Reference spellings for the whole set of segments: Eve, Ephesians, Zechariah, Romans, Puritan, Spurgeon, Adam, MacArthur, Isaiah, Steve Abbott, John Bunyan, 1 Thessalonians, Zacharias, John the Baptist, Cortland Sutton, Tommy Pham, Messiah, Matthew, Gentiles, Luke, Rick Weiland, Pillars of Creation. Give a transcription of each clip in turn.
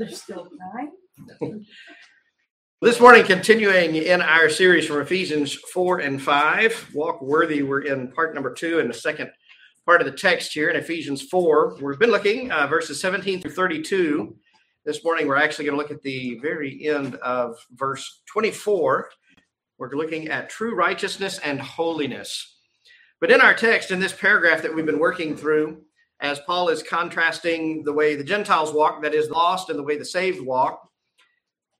There's still time. This morning, continuing in our series from Ephesians 4 and 5, Walk Worthy. We're in part number 2 in the second part of the text here in Ephesians 4. We've been looking verses 17 through 32. This morning, we're actually going to look at the very end of verse 24. We're looking at true righteousness and holiness. But in our text, in this paragraph that we've been working through, as Paul is contrasting the way the Gentiles walk, that is lost, and the way the saved walk,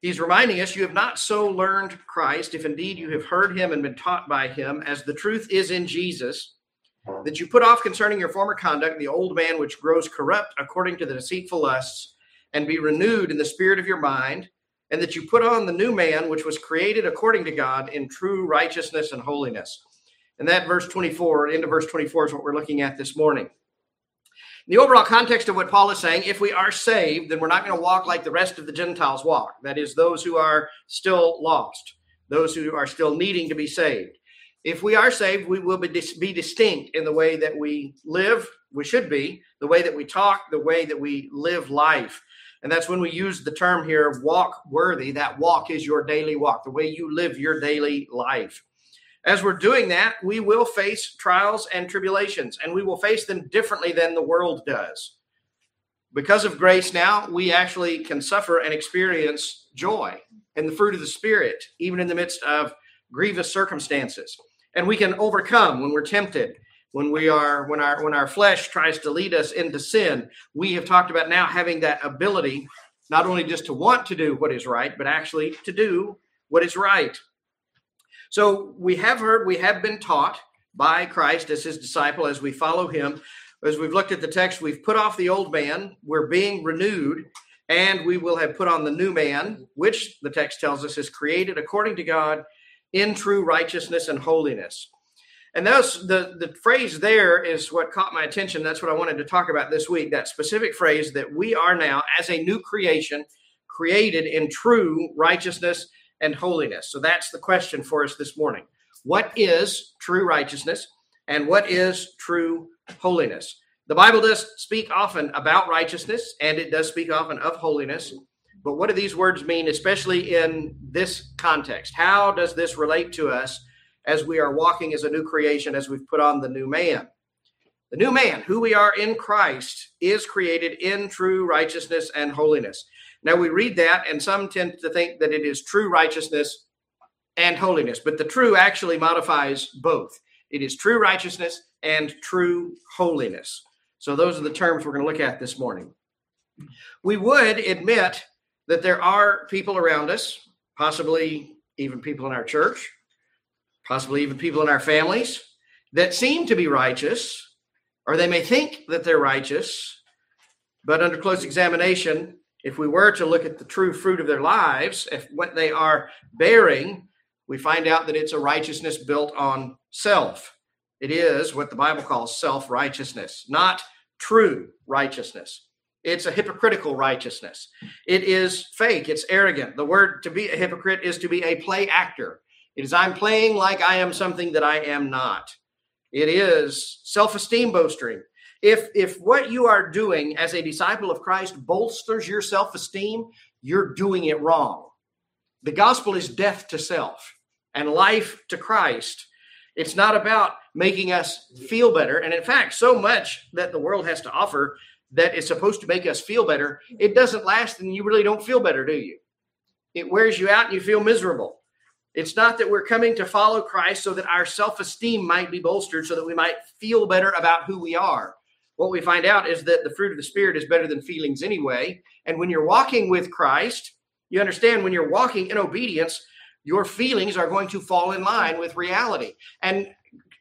he's reminding us, you have not so learned Christ, if indeed you have heard him and been taught by him, as the truth is in Jesus, that you put off concerning your former conduct the old man which grows corrupt according to the deceitful lusts, and be renewed in the spirit of your mind, and that you put on the new man which was created according to God in true righteousness and holiness. And that verse 24, into verse 24 is what we're looking at this morning. The overall context of what Paul is saying, if we are saved, then we're not going to walk like the rest of the Gentiles walk. That is, those who are still lost, those who are still needing to be saved. If we are saved, we will be distinct in the way that we live, we should be, the way that we talk, the way that we live life. And that's when we use the term here, walk worthy. That walk is your daily walk, the way you live your daily life. As we're doing that, we will face trials and tribulations, and we will face them differently than the world does. Because of grace now, we actually can suffer and experience joy and the fruit of the Spirit, even in the midst of grievous circumstances. And we can overcome when we're tempted, when our flesh tries to lead us into sin. We have talked about now having that ability, not only just to want to do what is right, but actually to do what is right. So we have heard, we have been taught by Christ as his disciple, as we follow him. As we've looked at the text, we've put off the old man, we're being renewed, and we will have put on the new man, which the text tells us is created according to God in true righteousness and holiness. And that's the phrase there is what caught my attention. That's what I wanted to talk about this week, that specific phrase that we are now, as a new creation, created in true righteousness and holiness. So that's the question for us this morning. What is true righteousness and what is true holiness? The Bible does speak often about righteousness, and it does speak often of holiness. But what do these words mean, especially in this context? How does this relate to us as we are walking as a new creation, as we've put on the new man? The new man, who we are in Christ, is created in true righteousness and holiness. Now, we read that, and some tend to think that it is true righteousness and holiness, but the true actually modifies both. It is true righteousness and true holiness. So those are the terms we're going to look at this morning. We would admit that there are people around us, possibly even people in our church, possibly even people in our families, that seem to be righteous, or they may think that they're righteous, but under close examination, if we were to look at the true fruit of their lives, if what they are bearing, we find out that it's a righteousness built on self. It is what the Bible calls self-righteousness, not true righteousness. It's a hypocritical righteousness. It is fake. It's arrogant. The word to be a hypocrite is to be a play actor. It is I'm playing like I am something that I am not. It is self-esteem boasting. If what you are doing as a disciple of Christ bolsters your self-esteem, you're doing it wrong. The gospel is death to self and life to Christ. It's not about making us feel better. And in fact, so much that the world has to offer that is supposed to make us feel better, it doesn't last, and you really don't feel better, do you? It wears you out and you feel miserable. It's not that we're coming to follow Christ so that our self-esteem might be bolstered so that we might feel better about who we are. What we find out is that the fruit of the Spirit is better than feelings anyway. And when you're walking with Christ, you understand when you're walking in obedience, your feelings are going to fall in line with reality. And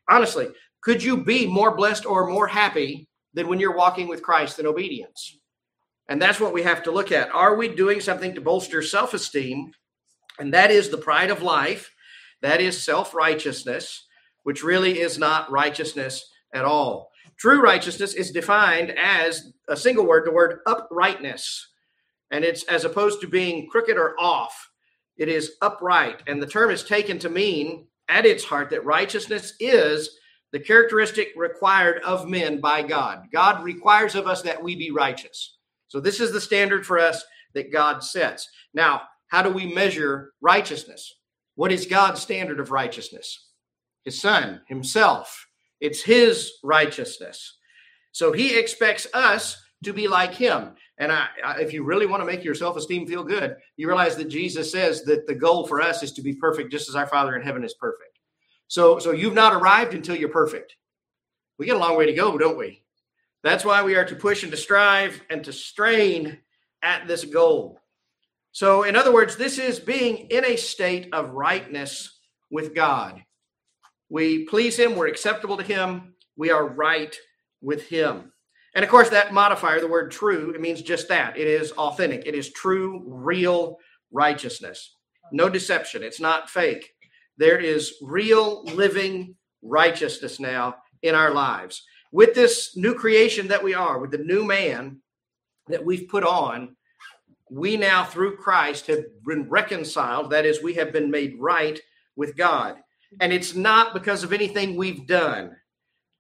honestly, could you be more blessed or more happy than when you're walking with Christ in obedience? And that's what we have to look at. Are we doing something to bolster self-esteem? And that is the pride of life. That is self-righteousness, which really is not righteousness at all. True righteousness is defined as a single word, the word uprightness. And it's as opposed to being crooked or off, it is upright. And the term is taken to mean at its heart that righteousness is the characteristic required of men by God. God requires of us that we be righteous. So this is the standard for us that God sets. Now, how do we measure righteousness? What is God's standard of righteousness? His Son, himself. It's his righteousness. So he expects us to be like him. And if you really want to make your self-esteem feel good, you realize that Jesus says that the goal for us is to be perfect just as our Father in heaven is perfect. So you've not arrived until you're perfect. We get a long way to go, don't we? That's why we are to push and to strive and to strain at this goal. So in other words, this is being in a state of rightness with God. We please him. We're acceptable to him. We are right with him. And of course, that modifier, the word true, it means just that. It is authentic. It is true, real righteousness. No deception. It's not fake. There is real living righteousness now in our lives. With this new creation that we are, with the new man that we've put on, we now through Christ have been reconciled. That is, we have been made right with God. And it's not because of anything we've done,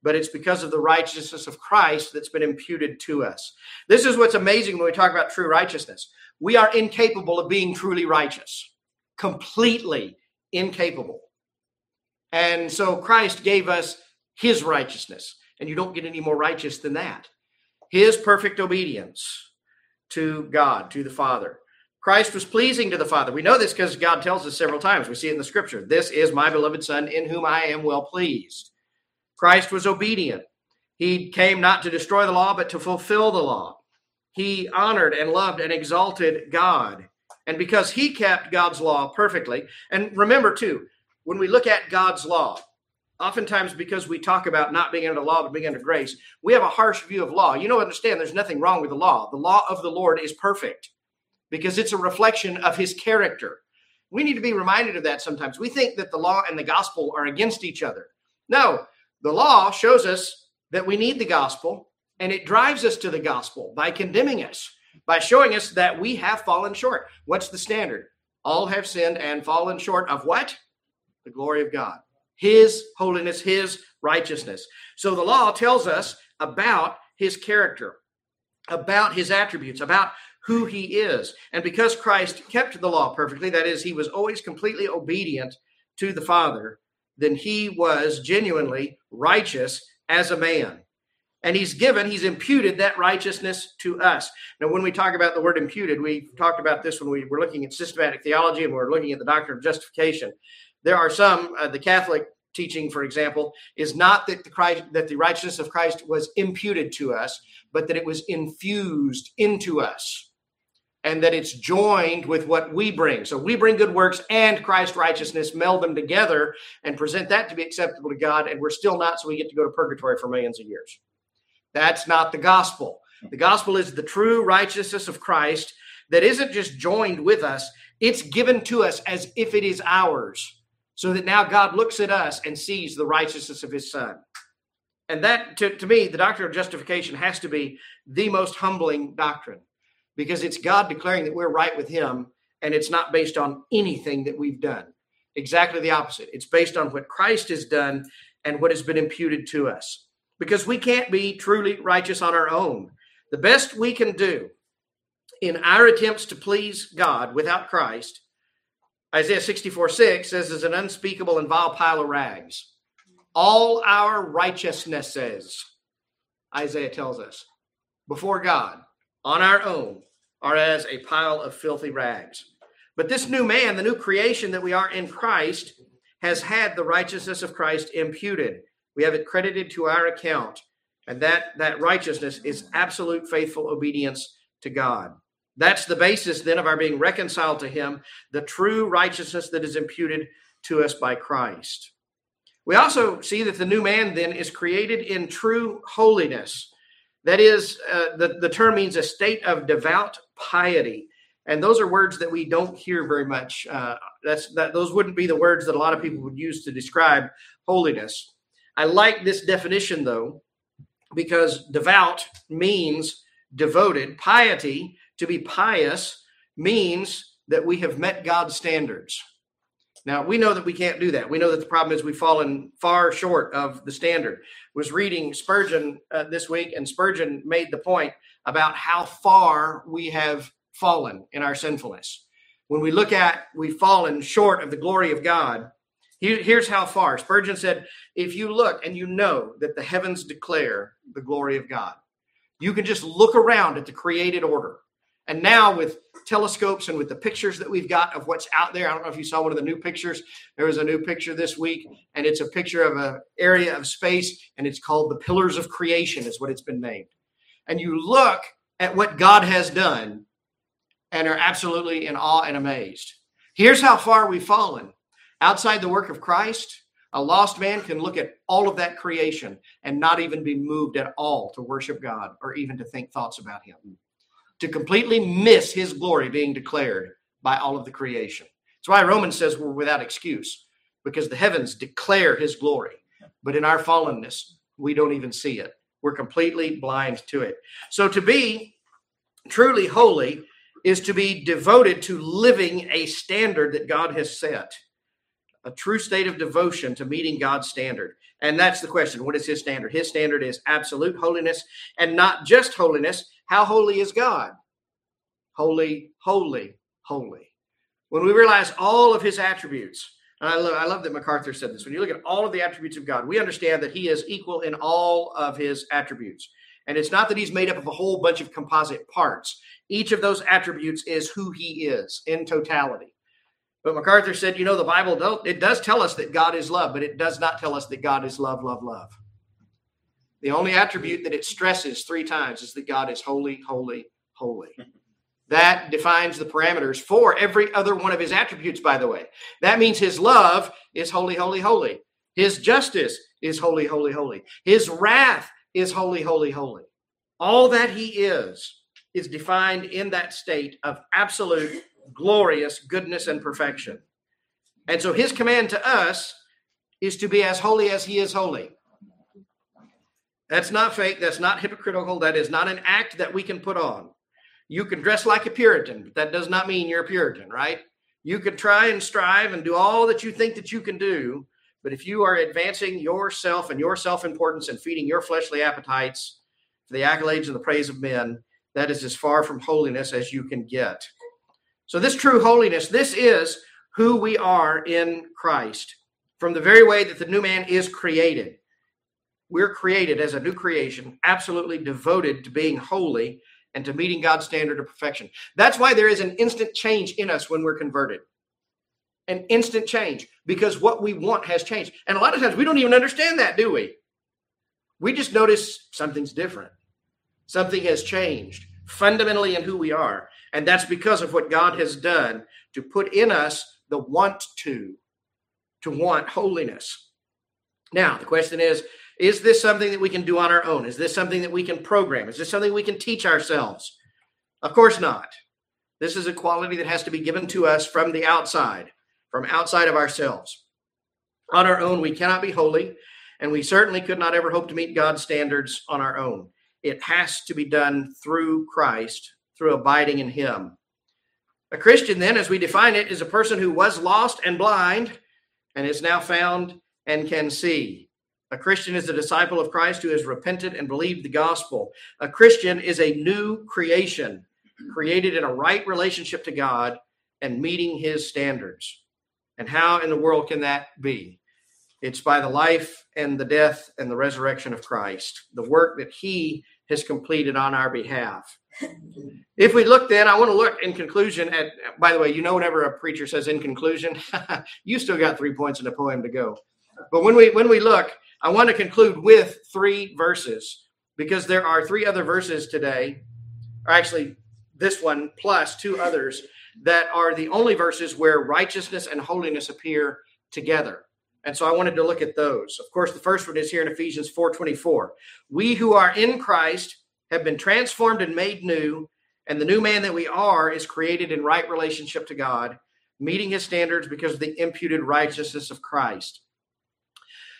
but it's because of the righteousness of Christ that's been imputed to us. This is what's amazing when we talk about true righteousness. We are incapable of being truly righteous, completely incapable. And so Christ gave us his righteousness, and you don't get any more righteous than that. His perfect obedience to God, to the Father. Christ was pleasing to the Father. We know this because God tells us several times. We see it in the scripture. This is my beloved Son in whom I am well pleased. Christ was obedient. He came not to destroy the law, but to fulfill the law. He honored and loved and exalted God. And because he kept God's law perfectly, and remember too, when we look at God's law, oftentimes because we talk about not being under law, but being under grace, we have a harsh view of law. You know, understand there's nothing wrong with the law. The law of the Lord is perfect because it's a reflection of his character. We need to be reminded of that sometimes. We think that the law and the gospel are against each other. No, the law shows us that we need the gospel, and it drives us to the gospel by condemning us, by showing us that we have fallen short. What's the standard? All have sinned and fallen short of what? The glory of God. His holiness, his righteousness. So the law tells us about his character, about his attributes, about who he is. And because Christ kept the law perfectly, that is, he was always completely obedient to the Father, then he was genuinely righteous as a man. And he's imputed that righteousness to us. Now, when we talk about the word imputed, we talked about this when we were looking at systematic theology and we were looking at the doctrine of justification. There are some, the Catholic teaching, for example, is not that the righteousness of Christ was imputed to us, but that it was infused into us and that it's joined with what we bring. So we bring good works and Christ's righteousness, meld them together and present that to be acceptable to God. And we're still not, so we get to go to purgatory for millions of years. That's not the gospel. The gospel is the true righteousness of Christ that isn't just joined with us. It's given to us as if it is ours. So that now God looks at us and sees the righteousness of his Son. And that, to me, the doctrine of justification has to be the most humbling doctrine because it's God declaring that we're right with him and it's not based on anything that we've done. Exactly the opposite. It's based on what Christ has done and what has been imputed to us because we can't be truly righteous on our own. The best we can do in our attempts to please God without Christ, Isaiah 64:6 says, is an unspeakable and vile pile of rags. All our righteousnesses, Isaiah tells us, before God, on our own, are as a pile of filthy rags. But this new man, the new creation that we are in Christ, has had the righteousness of Christ imputed. We have it credited to our account. And that righteousness is absolute faithful obedience to God. That's the basis then of our being reconciled to him, the true righteousness that is imputed to us by Christ. We also see that the new man then is created in true holiness. That is, the term means a state of devout piety. And those are words that we don't hear very much. Those wouldn't be the words that a lot of people would use to describe holiness. I like this definition, though, because devout means devoted. Piety, to be pious, means that we have met God's standards. Now, we know that we can't do that. We know that the problem is we've fallen far short of the standard. I was reading Spurgeon this week, and Spurgeon made the point about how far we have fallen in our sinfulness. When we look at we've fallen short of the glory of God, here's how far. Spurgeon said, if you look and you know that the heavens declare the glory of God, you can just look around at the created order. And now with telescopes and with the pictures that we've got of what's out there, I don't know if you saw one of the new pictures. There was a new picture this week, and it's a picture of an area of space, and it's called the Pillars of Creation is what it's been named. And you look at what God has done and are absolutely in awe and amazed. Here's how far we've fallen. Outside the work of Christ, a lost man can look at all of that creation and not even be moved at all to worship God or even to think thoughts about him, to completely miss his glory being declared by all of the creation. That's why Romans says we're without excuse, because the heavens declare his glory. But in our fallenness, we don't even see it. We're completely blind to it. So to be truly holy is to be devoted to living a standard that God has set, a true state of devotion to meeting God's standard. And that's the question. What is his standard? His standard is absolute holiness, and not just holiness. How holy is God? Holy, holy, holy. When we realize all of his attributes, and I love that MacArthur said this. When you look at all of the attributes of God, we understand that he is equal in all of his attributes. And it's not that he's made up of a whole bunch of composite parts. Each of those attributes is who he is in totality. But MacArthur said, you know, the Bible, it does tell us that God is love, but it does not tell us that God is love, love, love. The only attribute that it stresses three times is that God is holy, holy, holy. That defines the parameters for every other one of his attributes, by the way. That means his love is holy, holy, holy. His justice is holy, holy, holy. His wrath is holy, holy, holy. All that he is defined in that state of absolute glorious goodness and perfection. And so his command to us is to be as holy as he is holy. That's not fake. That's not hypocritical. That is not an act that we can put on. You can dress like a Puritan, but that does not mean you're a Puritan, right? You can try and strive and do all that you think that you can do, but if you are advancing yourself and your self-importance and feeding your fleshly appetites for the accolades and the praise of men, that is as far from holiness as you can get. So this true holiness, this is who we are in Christ. From the very way that the new man is created. We're created as a new creation, absolutely devoted to being holy and to meeting God's standard of perfection. That's why there is an instant change in us when we're converted. An instant change, because what we want has changed. And a lot of times we don't even understand that, do we? We just notice something's different. Something has changed fundamentally in who we are. And that's because of what God has done to put in us the want to want holiness. Now, the question is this something that we can do on our own? Is this something that we can program? Is this something we can teach ourselves? Of course not. This is a quality that has to be given to us from the outside, from outside of ourselves. On our own, we cannot be holy, and we certainly could not ever hope to meet God's standards on our own. It has to be done through Christ, through abiding in him. A Christian, then, as we define it, is a person who was lost and blind and is now found and can see. A Christian is a disciple of Christ who has repented and believed the gospel. A Christian is a new creation, created in a right relationship to God and meeting his standards. And how in the world can that be? It's by the life and the death and the resurrection of Christ, the work that he has completed on our behalf. If we look then, I want to look in conclusion at, by the way, you know, whenever a preacher says in conclusion, you still got 3 points in a poem to go. But when we look, I want to conclude with 3 verses, because there are 3 other verses today, or actually this one plus 2 others that are the only verses where righteousness and holiness appear together. And so I wanted to look at those. Of course, the first one is here in Ephesians 4:24. We who are in Christ have been transformed and made new, and the new man that we are is created in right relationship to God, meeting his standards because of the imputed righteousness of Christ.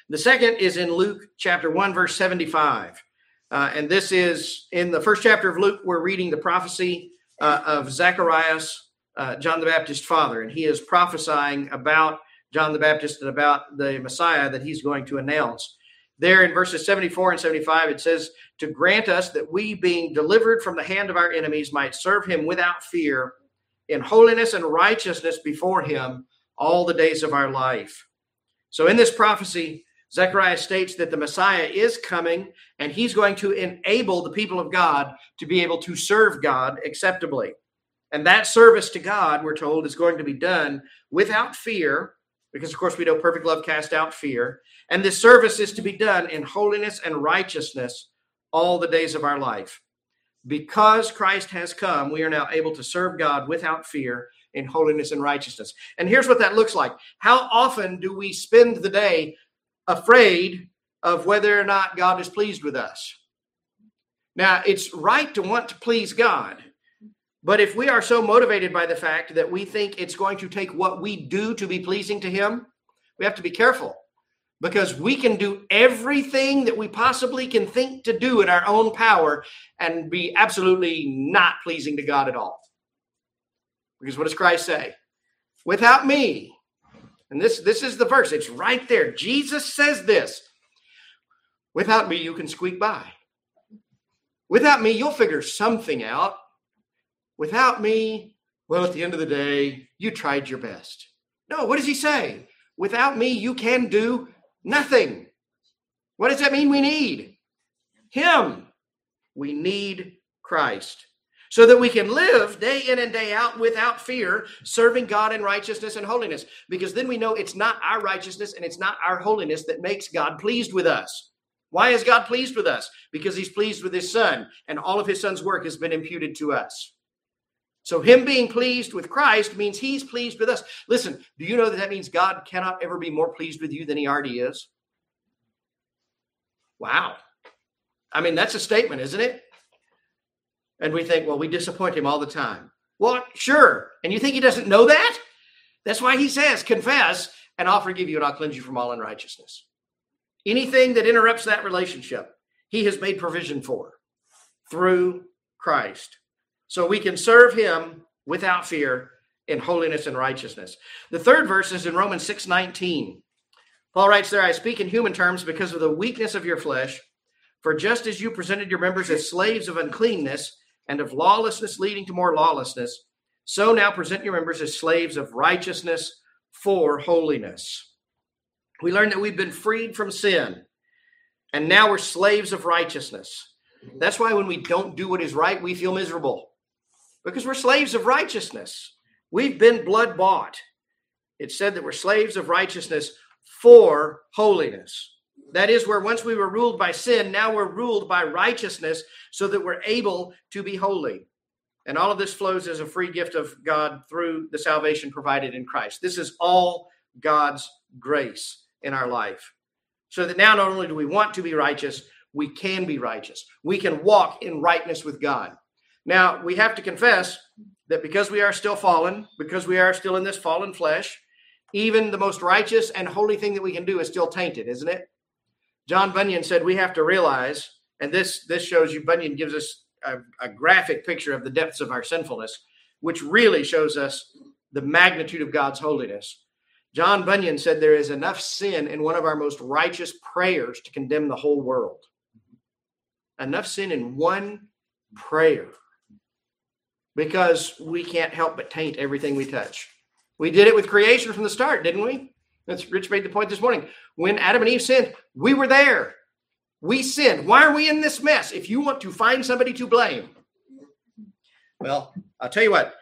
The second is in Luke chapter 1, verse 75. And this is in the first chapter of Luke, we're reading the prophecy of Zacharias, John the Baptist's father, and he is prophesying about John the Baptist and about the Messiah that he's going to announce. There in verses 74 and 75, it says, to grant us that we, being delivered from the hand of our enemies, might serve him without fear in holiness and righteousness before him all the days of our life. So in this prophecy, Zechariah states that the Messiah is coming, and he's going to enable the people of God to be able to serve God acceptably. And that service to God, we're told, is going to be done without fear, because, of course, we know perfect love casts out fear. And this service is to be done in holiness and righteousness all the days of our life. Because Christ has come, we are now able to serve God without fear in holiness and righteousness. And here's what that looks like. How often do we spend the day afraid of whether or not God is pleased with us? Now, it's right to want to please God. But if we are so motivated by the fact that we think it's going to take what we do to be pleasing to him, we have to be careful, because we can do everything that we possibly can think to do in our own power and be absolutely not pleasing to God at all. Because what does Christ say? Without me, and this is the verse, it's right there. Jesus says this, without me, you can squeak by. Without me, you'll figure something out. Without me, well, at the end of the day, you tried your best. No, what does he say? Without me, you can do nothing. What does that mean we need? Him. We need Christ so that we can live day in and day out without fear, serving God in righteousness and holiness, because then we know it's not our righteousness and it's not our holiness that makes God pleased with us. Why is God pleased with us? Because he's pleased with his son, and all of his son's work has been imputed to us. So him being pleased with Christ means he's pleased with us. Listen, do you know that means God cannot ever be more pleased with you than he already is? Wow. I mean, that's a statement, isn't it? And we think, well, we disappoint him all the time. Well, sure. And you think he doesn't know that? That's why he says, confess, and I'll forgive you and I'll cleanse you from all unrighteousness. Anything that interrupts that relationship, he has made provision for through Christ. So we can serve him without fear in holiness and righteousness. The third verse is in Romans 6:19. Paul writes there, I speak in human terms because of the weakness of your flesh. For just as you presented your members as slaves of uncleanness and of lawlessness leading to more lawlessness, so now present your members as slaves of righteousness for holiness. We learn that we've been freed from sin, and now we're slaves of righteousness. That's why when we don't do what is right, we feel miserable. Because we're slaves of righteousness. We've been blood bought. It's said that we're slaves of righteousness for holiness. That is where once we were ruled by sin, now we're ruled by righteousness so that we're able to be holy. And all of this flows as a free gift of God through the salvation provided in Christ. This is all God's grace in our life. So that now not only do we want to be righteous, we can be righteous. We can walk in rightness with God. Now, we have to confess that because we are still fallen, because we are still in this fallen flesh, even the most righteous and holy thing that we can do is still tainted, isn't it? John Bunyan said we have to realize, and this shows you, Bunyan gives us a graphic picture of the depths of our sinfulness, which really shows us the magnitude of God's holiness. John Bunyan said there is enough sin in one of our most righteous prayers to condemn the whole world. Enough sin in one prayer. Because we can't help but taint everything we touch. We did it with creation from the start, didn't we? That's Rich made the point this morning. When Adam and Eve sinned, we were there. We sinned. Why are we in this mess? If you want to find somebody to blame. Well, I'll tell you what.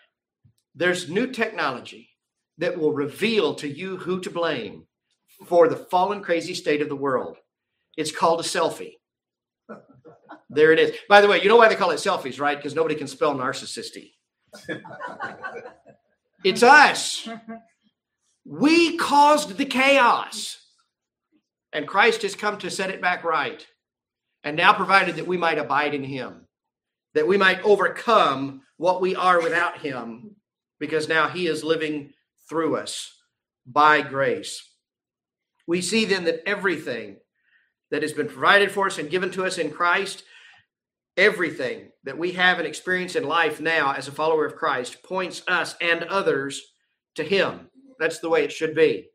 There's new technology that will reveal to you who to blame for the fallen, crazy state of the world. It's called a selfie. There it is. By the way, you know why they call it selfies, right? Because nobody can spell narcissisty. It's us. We caused the chaos. And Christ has come to set it back right. And now provided that we might abide in him, that we might overcome what we are without him, because now he is living through us by grace. We see then that everything that has been provided for us and given to us in Christ, everything that we have and experience in life now as a follower of Christ points us and others to him. That's the way it should be.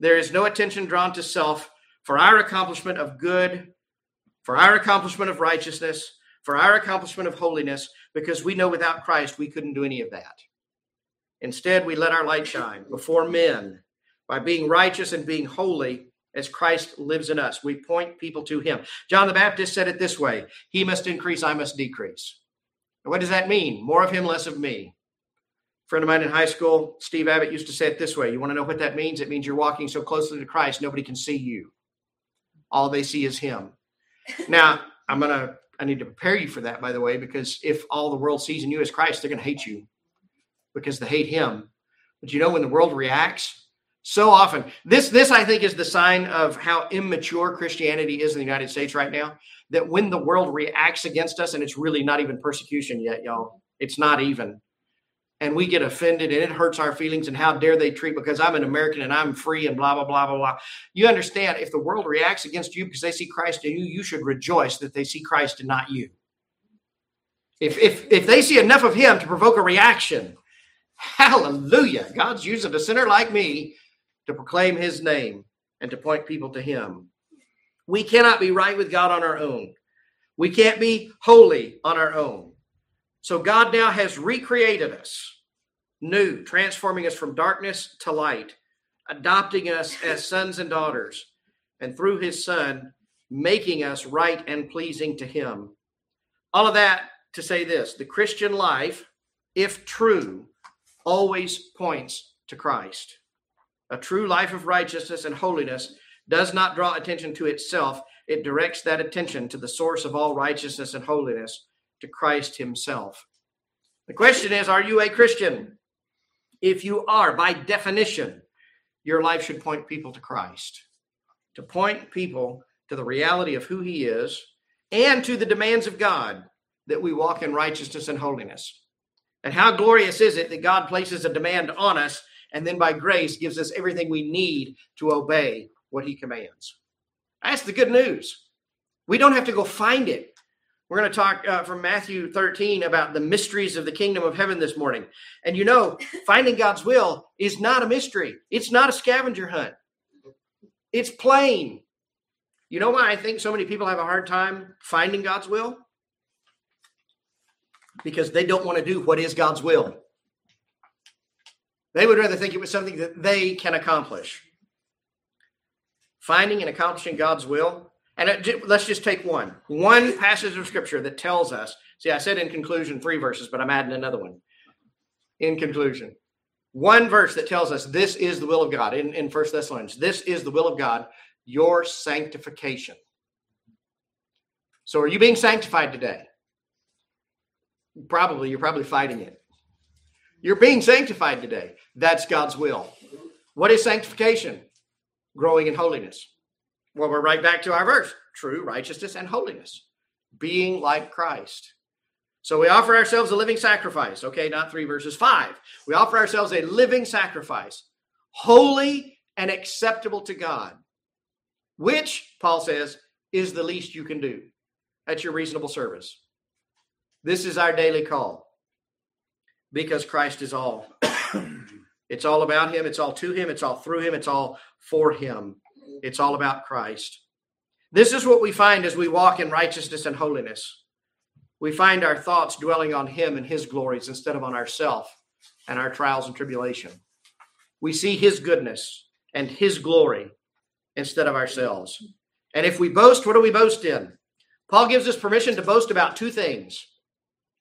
There is no attention drawn to self for our accomplishment of good, for our accomplishment of righteousness, for our accomplishment of holiness, because we know without Christ we couldn't do any of that. Instead, we let our light shine before men by being righteous and being holy as Christ lives in us. We point people to him. John the Baptist said it this way: he must increase, I must decrease. And what does that mean? More of him, less of me. A friend of mine in high school, Steve Abbott, used to say it this way. You want to know what that means? It means you're walking so closely to Christ, nobody can see you. All they see is him. Now, I need to prepare you for that, by the way, because if all the world sees in you as Christ, they're going to hate you because they hate him. But you know, when the world reacts so often, this I think is the sign of how immature Christianity is in the United States right now, that when the world reacts against us, and it's really not even persecution yet, y'all, it's not even. And we get offended and it hurts our feelings, and how dare they treat, because I'm an American and I'm free and blah, blah, blah, blah, blah. You understand, if the world reacts against you because they see Christ in you, you should rejoice that they see Christ and not you. If they see enough of him to provoke a reaction, hallelujah, God's using a sinner like me to proclaim his name and to point people to him. We cannot be right with God on our own. We can't be holy on our own. So God now has recreated us new, transforming us from darkness to light, adopting us as sons and daughters, and through his son, making us right and pleasing to him. All of that to say this: the Christian life, if true, always points to Christ. A true life of righteousness and holiness does not draw attention to itself. It directs that attention to the source of all righteousness and holiness, to Christ himself. The question is, are you a Christian? If you are, by definition, your life should point people to Christ, to point people to the reality of who he is and to the demands of God that we walk in righteousness and holiness. And how glorious is it that God places a demand on us and then by grace gives us everything we need to obey what he commands. That's the good news. We don't have to go find it. We're going to talk from Matthew 13 about the mysteries of the kingdom of heaven this morning. And you know, finding God's will is not a mystery. It's not a scavenger hunt. It's plain. You know why I think so many people have a hard time finding God's will? Because they don't want to do what is God's will. They would rather think it was something that they can accomplish. Finding and accomplishing God's will. And let's just take one passage of scripture that tells us. See, I said in conclusion 3 verses, but I'm adding another one. In conclusion, one verse that tells us this is the will of God in 1 Thessalonians. This is the will of God, your sanctification. So are you being sanctified today? Probably. You're probably fighting it. You're being sanctified today. That's God's will. What is sanctification? Growing in holiness. Well, we're right back to our verse, true righteousness and holiness, being like Christ. So we offer ourselves a living sacrifice. Okay, not 3 verses 5. We offer ourselves a living sacrifice, holy and acceptable to God, which, Paul says, is the least you can do. That's your reasonable service. This is our daily call, because Christ is all. It's all about him. It's all to him. It's all through him. It's all for him. It's all about Christ. This is what we find as we walk in righteousness and holiness. We find our thoughts dwelling on him and his glories instead of on ourselves and our trials and tribulation. We see his goodness and his glory instead of ourselves. And if we boast, what do we boast in? Paul gives us permission to boast about 2 things: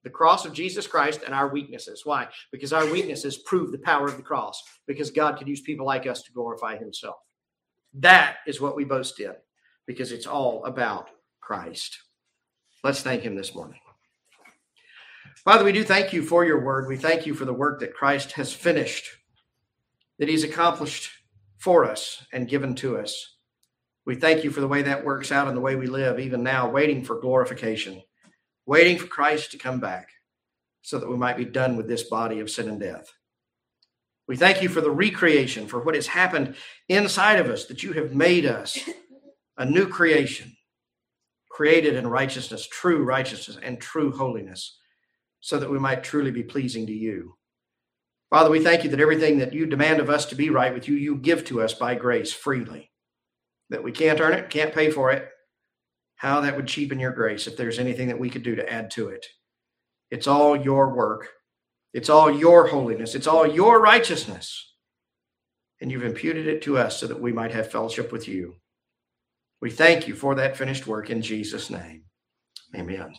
the cross of Jesus Christ and our weaknesses. Why? Because our weaknesses prove the power of the cross, because God can use people like us to glorify himself. That is what we boast in, because it's all about Christ. Let's thank him this morning. Father, we do thank you for your word. We thank you for the work that Christ has finished, that he's accomplished for us and given to us. We thank you for the way that works out and the way we live, even now, waiting for glorification, waiting for Christ to come back so that we might be done with this body of sin and death. We thank you for the recreation, for what has happened inside of us, that you have made us a new creation, created in righteousness and true holiness, so that we might truly be pleasing to you. Father, we thank you that everything that you demand of us to be right with you, you give to us by grace freely. that we can't earn it, can't pay for it, how that would cheapen your grace if there's anything that we could do to add to it. It's all your work. It's all your holiness. It's all your righteousness. And you've imputed it to us so that we might have fellowship with you. We thank you for that finished work in Jesus' name. Amen.